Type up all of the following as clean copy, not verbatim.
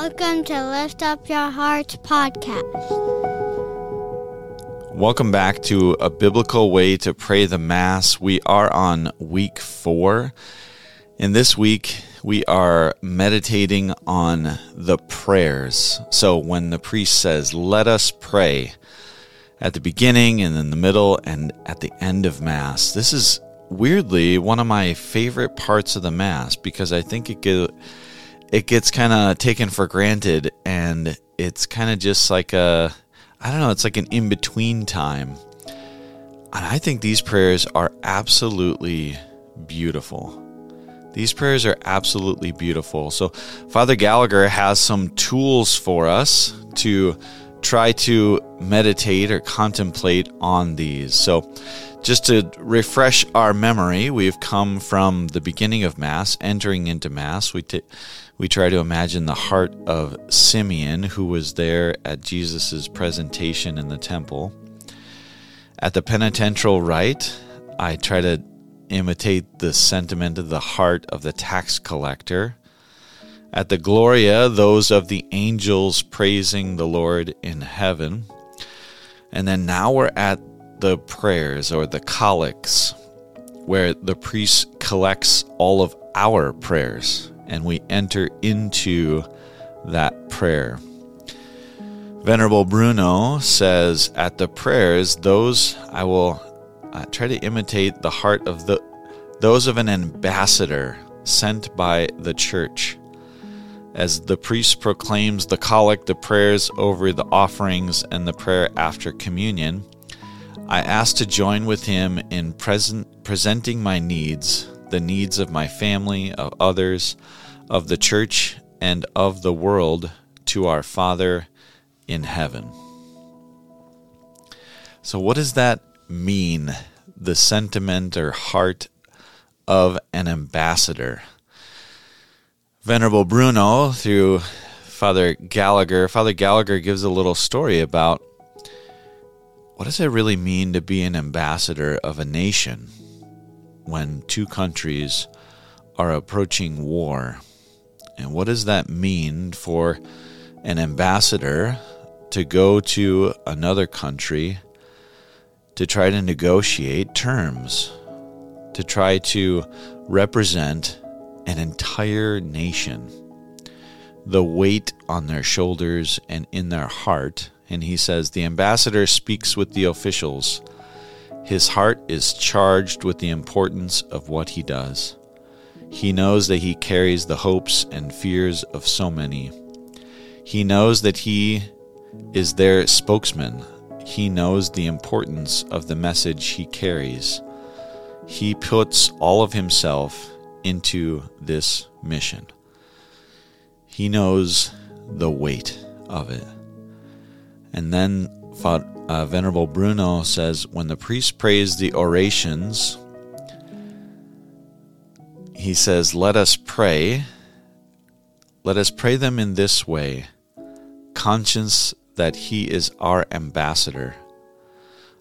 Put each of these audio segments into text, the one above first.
Welcome to Lift Up Your Hearts Podcast. Welcome back to A Biblical Way to Pray the Mass. We are on week 4, and this week we are meditating on the prayers. So when the priest says, "Let us pray," at the beginning and in the middle and at the end of Mass, this is weirdly one of my favorite parts of the Mass because I think it gets kind of taken for granted, and it's kind of just like it's like an in-between time. And I think these prayers are absolutely beautiful. So Father Gallagher has some tools for us to try to meditate or contemplate on these. So just to refresh our memory, we've come from the beginning of Mass, entering into Mass. We try to imagine the heart of Simeon, who was there at Jesus' presentation in the temple. At the penitential rite, I try to imitate the sentiment of the heart of the tax collector. At the Gloria, those of the angels praising the Lord in heaven. And then now we're at the prayers, or the collects, where the priest collects all of our prayers, and we enter into that prayer. Venerable Bruno says, "At the prayers, those I will try to imitate the heart of those of an ambassador sent by the Church. As the priest proclaims the collect, the prayers over the offerings, and the prayer after communion, I ask to join with him in presenting my needs, the needs of my family, of others, of the Church, and of the world, to our Father in heaven." So what does that mean, the sentiment or heart of an ambassador? Venerable Bruno, through Father Gallagher gives a little story about what does it really mean to be an ambassador of a nation when two countries are approaching war? And what does that mean for an ambassador to go to another country to try to negotiate terms, to try to represent an entire nation, the weight on their shoulders and in their heart? And he says, "The ambassador speaks with the officials. His heart is charged with the importance of what he does. He knows that he carries the hopes and fears of so many. He knows that he is their spokesman. He knows the importance of the message he carries. He puts all of himself into this mission. He knows the weight of it." And then Venerable Bruno says, when the priest prays the orations, he says, "Let us pray. Let us pray them in this way, conscious that he is our ambassador,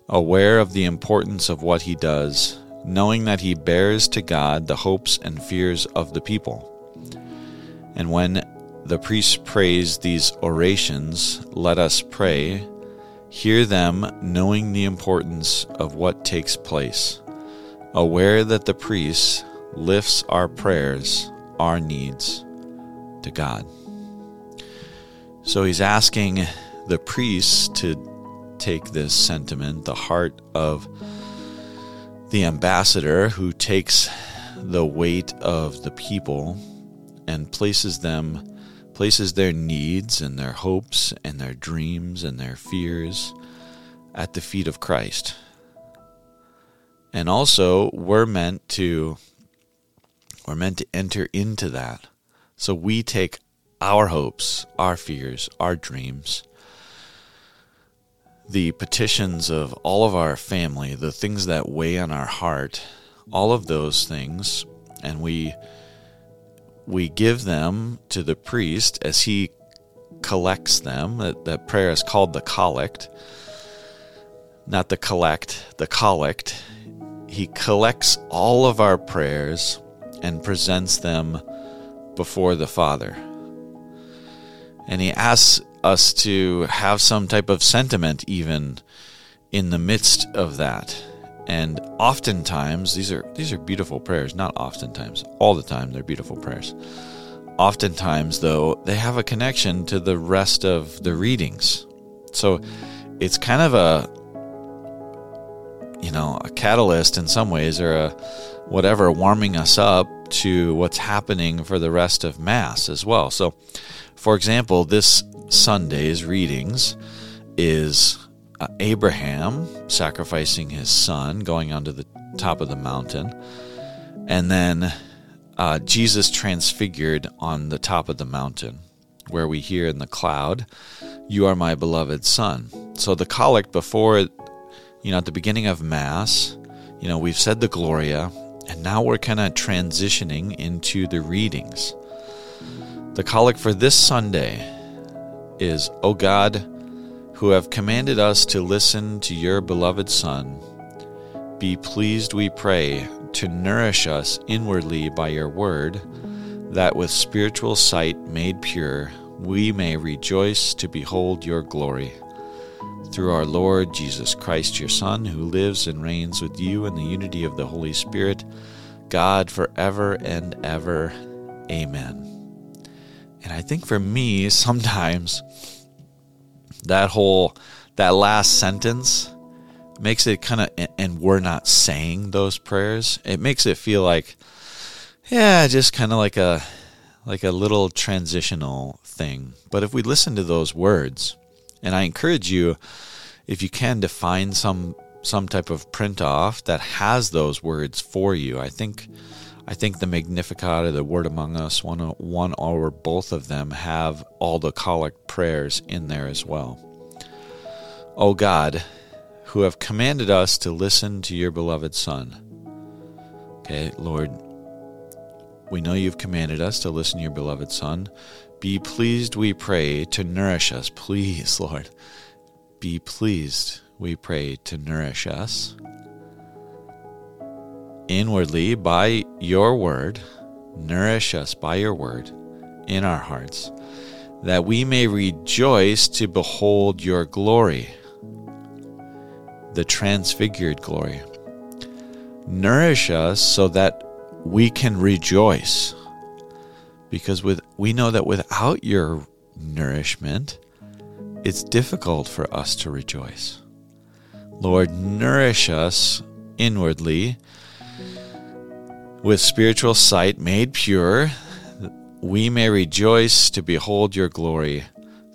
aware of the importance of what he does, knowing that he bears to God the hopes and fears of the people." And when the priest prays these orations, "Let us pray," hear them knowing the importance of what takes place, aware that the priest lifts our prayers, our needs, to God. So he's asking the priest to take this sentiment, the heart of the ambassador who takes the weight of the people and places their needs and their hopes and their dreams and their fears at the feet of Christ. And also, we're meant to enter into that. So we take our hopes, our fears, our dreams, the petitions of all of our family, the things that weigh on our heart, all of those things, and we give them to the priest as he collects them. That prayer is called the collect, not the collect, the collect. He collects all of our prayers and presents them before the Father. And he asks us to have some type of sentiment even in the midst of that. And oftentimes, these are beautiful prayers. Not oftentimes, all the time they're beautiful prayers. Oftentimes, though, they have a connection to the rest of the readings. So it's kind of a catalyst in some ways, or warming us up to what's happening for the rest of Mass as well. So, for example, this Sunday's readings is Abraham sacrificing his son, going onto the top of the mountain, and then Jesus transfigured on the top of the mountain, where we hear in the cloud, "You are my beloved son." So the collect before, at the beginning of Mass, we've said the Gloria, and now we're kind of transitioning into the readings. The collect for this Sunday is, "O God, who have commanded us to listen to your beloved Son, be pleased, we pray, to nourish us inwardly by your word, that with spiritual sight made pure, we may rejoice to behold your glory. Through our Lord Jesus Christ, your Son, who lives and reigns with you in the unity of the Holy Spirit, God forever and ever. Amen." And I think for me, sometimes that last sentence makes it kind of, and we're not saying those prayers, it makes it feel like, just kind of like a little transitional thing. But if we listen to those words, and I encourage you, if you can, to find some type of print off that has those words for you. I think the Magnificat or the Word Among Us, one or both of them, have all the collect prayers in there as well. "O God, who have commanded us to listen to your beloved Son." Okay, Lord, we know you've commanded us to listen to your beloved Son. Be pleased, we pray, to nourish us. Please, Lord. Be pleased, we pray, to nourish us inwardly by your word. Nourish us by your word in our hearts, that we may rejoice to behold your glory, the transfigured glory. Nourish us so that we can rejoice, because we know that without your nourishment, it's difficult for us to rejoice. Lord, nourish us inwardly with spiritual sight made pure, we may rejoice to behold your glory,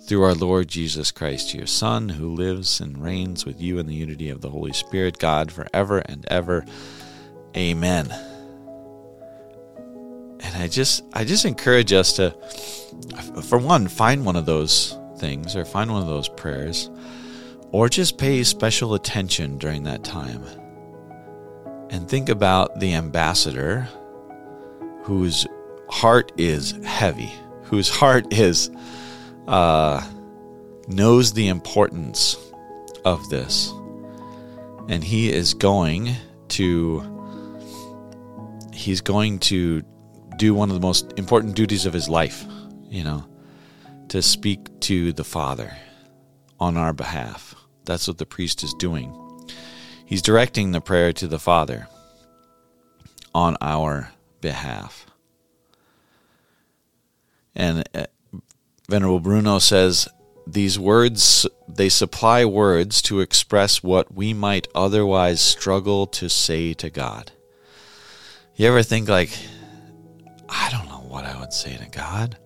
through our Lord Jesus Christ, your Son, who lives and reigns with you in the unity of the Holy Spirit, God, forever and ever. Amen. And I just encourage us to, for one, find one of those things, or find one of those prayers, or just pay special attention during that time. And think about the ambassador whose heart is heavy, whose heart is knows the importance of this. And he's going to do one of the most important duties of his life, to speak to the Father on our behalf. That's what the priest is doing. He's directing the prayer to the Father on our behalf. And Venerable Bruno says, these words, they supply words to express what we might otherwise struggle to say to God. You ever think like, I don't know what I would say to God.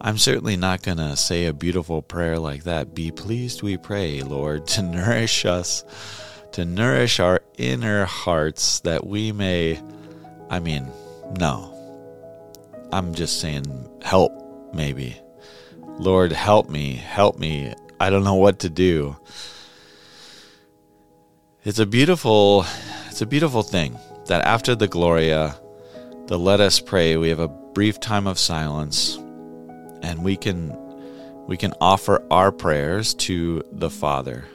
I'm certainly not going to say a beautiful prayer like that. Be pleased, we pray, Lord, to nourish us, to nourish our inner hearts, that we may, no. I'm just saying help, maybe. Lord, help me. I don't know what to do. It's a beautiful thing that after the Gloria, the Let Us Pray, we have a brief time of silence, and we can offer our prayers to the Father.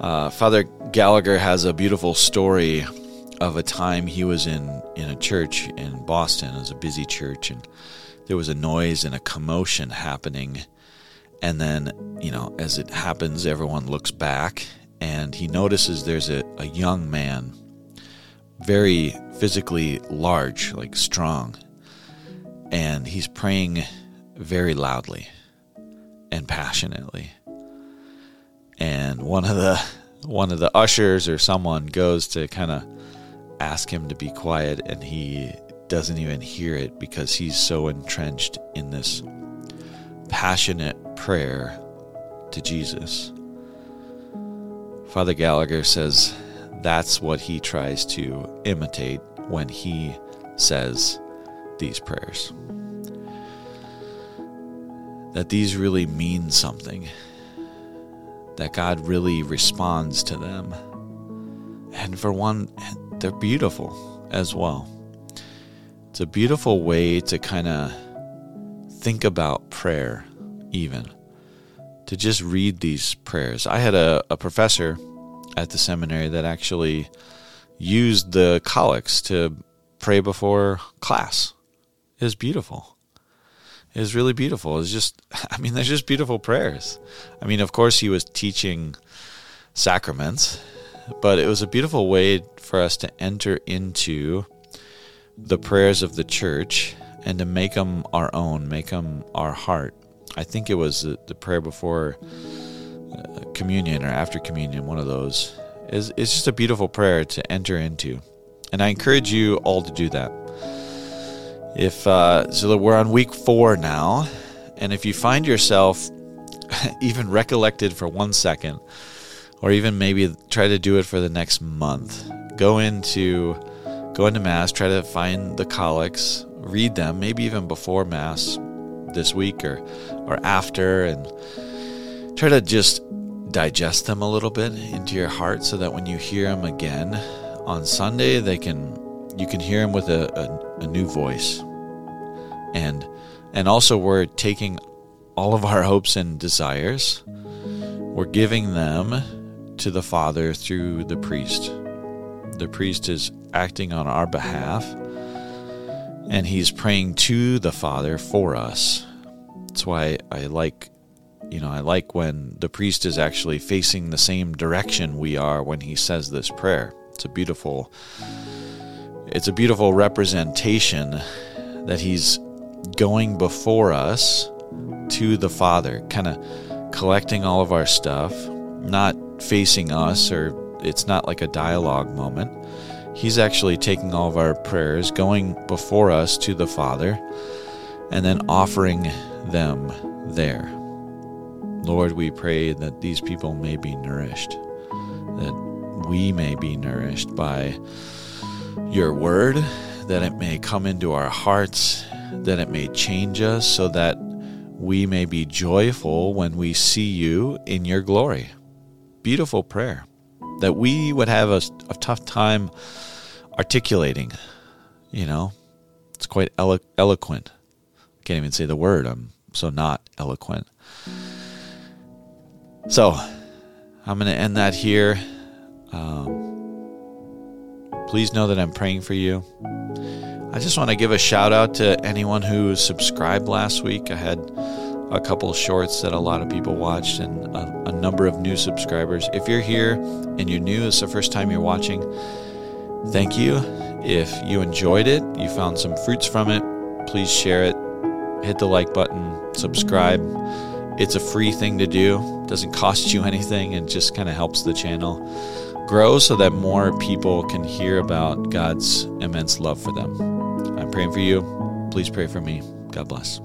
Father Gallagher has a beautiful story of a time he was in a church in Boston. It was a busy church, and there was a noise and a commotion happening. And then, you know, as it happens, everyone looks back, and he notices there's a young man, very physically large, like strong, and he's praying very loudly and passionately. And one of the ushers or someone goes to kind of ask him to be quiet, and he doesn't even hear it because he's so entrenched in this passionate prayer to Jesus. Father Gallagher says that's what he tries to imitate when he says these prayers. That these really mean something. That God really responds to them. And for one, they're beautiful as well. It's a beautiful way to kind of think about prayer, even. To just read these prayers. I had a professor at the seminary that actually used the collects to pray before class. It was beautiful. It was really beautiful. It's just, I mean, they're just beautiful prayers. I mean, of course, he was teaching sacraments, but it was a beautiful way for us to enter into the prayers of the church and to make them our own, make them our heart. I think it was the prayer before communion or after communion, one of those. It's just a beautiful prayer to enter into. And I encourage you all to do that. So we're on week 4 now, and if you find yourself even recollected for 1 second, or even maybe try to do it for the next month, go into Mass, try to find the collects, read them, maybe even before Mass this week or after, and try to just digest them a little bit into your heart so that when you hear them again on Sunday, you can hear him with a new voice. And also, we're taking all of our hopes and desires, we're giving them to the Father through the priest. The priest is acting on our behalf, and he's praying to the Father for us. That's why I like when the priest is actually facing the same direction we are when he says this prayer. It's a beautiful representation that he's going before us to the Father, kind of collecting all of our stuff, not facing us, or it's not like a dialogue moment. He's actually taking all of our prayers, going before us to the Father, and then offering them there. Lord, we pray that these people may be nourished, that we may be nourished by your word, that it may come into our hearts, that it may change us so that we may be joyful when we see you in your glory. Beautiful prayer that we would have a tough time articulating. You know, it's quite eloquent. I can't even say the word. I'm so not eloquent. So I'm going to end that here. Please know that I'm praying for you. I just want to give a shout out to anyone who subscribed last week. I had a couple shorts that a lot of people watched, and a number of new subscribers. If you're here and you're new, it's the first time you're watching, thank you. If you enjoyed it, you found some fruits from it, please share it. Hit the like button, subscribe. It's a free thing to do. It doesn't cost you anything. It just kind of helps the channel grow so that more people can hear about God's immense love for them. I'm praying for you. Please pray for me. God bless.